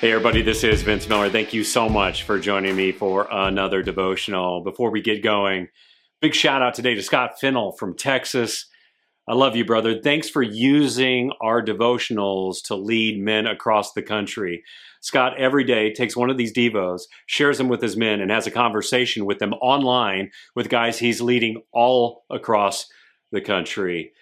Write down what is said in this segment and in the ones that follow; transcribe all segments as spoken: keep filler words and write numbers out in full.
Hey everybody, this is Vince Miller. Thank you so much for joining me for another devotional. Before we get going, big shout out today to Scott Finnell from Texas. I love you, brother. Thanks for using our devotionals to lead men across the country. Scott every day takes one of these devos, shares them with his men, and has a conversation with them online with guys he's leading all across the country.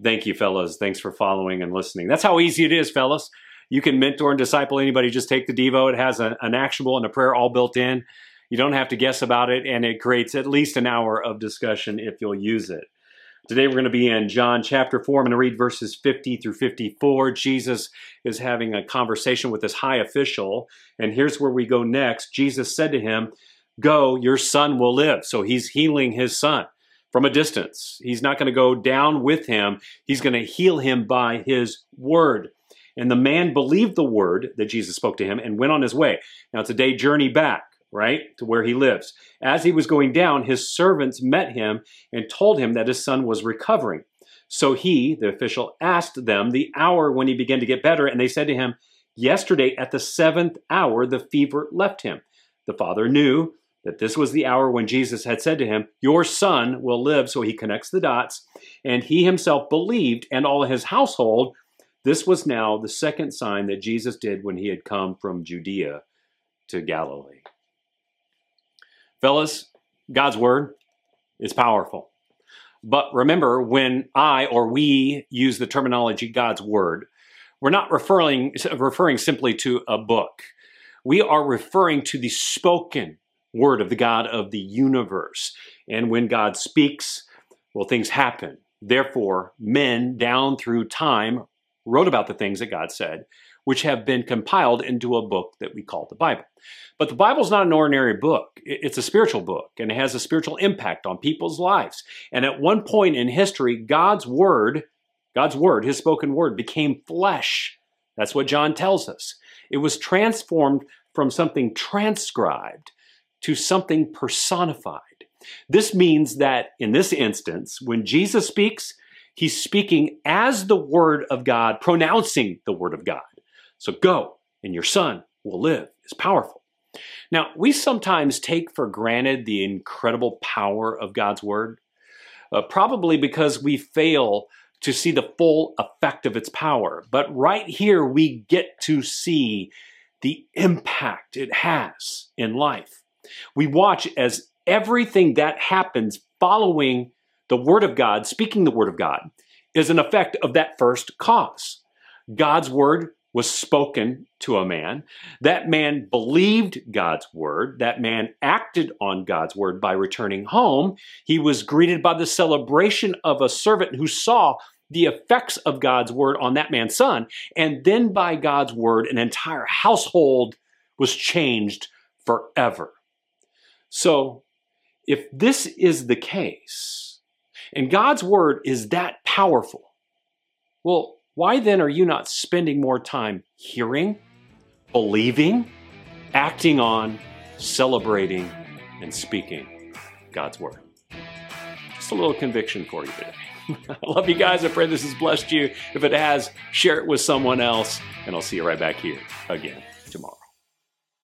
Thank you, fellas. Thanks for following and listening. That's how easy it is, fellas. You can mentor and disciple anybody. Just take the Devo. It has a, an actionable and a prayer all built in. You don't have to guess about it, and it creates at least an hour of discussion if you'll use it. Today we're going to be in John chapter four. I'm going to read verses fifty through fifty-four. Jesus is having a conversation with this high official, and here's where we go next. Jesus said to him, "Go, your son will live." So he's healing his son from a distance. He's not going to go down with him. He's going to heal him by his word. And the man believed the word that Jesus spoke to him and went on his way. Now, it's a day journey back, right, to where he lives. As he was going down, his servants met him and told him that his son was recovering. So he, the official, asked them the hour when he began to get better, and they said to him, "Yesterday at the seventh hour, the fever left him." The father knew that this was the hour when Jesus had said to him, "Your son will live." So he connects the dots, and he himself believed, and all his household. This was now the second sign that Jesus did when he had come from Judea to Galilee. Fellas, God's word is powerful. But remember, when I or we use the terminology God's word, we're not referring, referring simply to a book. We are referring to the spoken word of the God of the universe. And when God speaks, well, things happen. Therefore, men down through time wrote about the things that God said, which have been compiled into a book that we call the Bible. But the Bible's not an ordinary book. It's a spiritual book, and it has a spiritual impact on people's lives. And at one point in history, God's word, God's word, his spoken word, became flesh. That's what John tells us. It was transformed from something transcribed to something personified. This means that in this instance, when Jesus speaks, he's speaking as the word of God, pronouncing the word of God. So go, and your son will live is powerful. Now, we sometimes take for granted the incredible power of God's word, uh, probably because we fail to see the full effect of its power. But right here, we get to see the impact it has in life. We watch as everything that happens following the word of God, speaking the word of God, is an effect of that first cause. God's word was spoken to a man. That man believed God's word. That man acted on God's word by returning home. He was greeted by the celebration of a servant who saw the effects of God's word on that man's son. And then by God's word, an entire household was changed forever. So if this is the case, and God's word is that powerful, well, why then are you not spending more time hearing, believing, acting on, celebrating, and speaking God's word? Just a little conviction for you today. I love you guys. I pray this has blessed you. If it has, share it with someone else, and I'll see you right back here again tomorrow.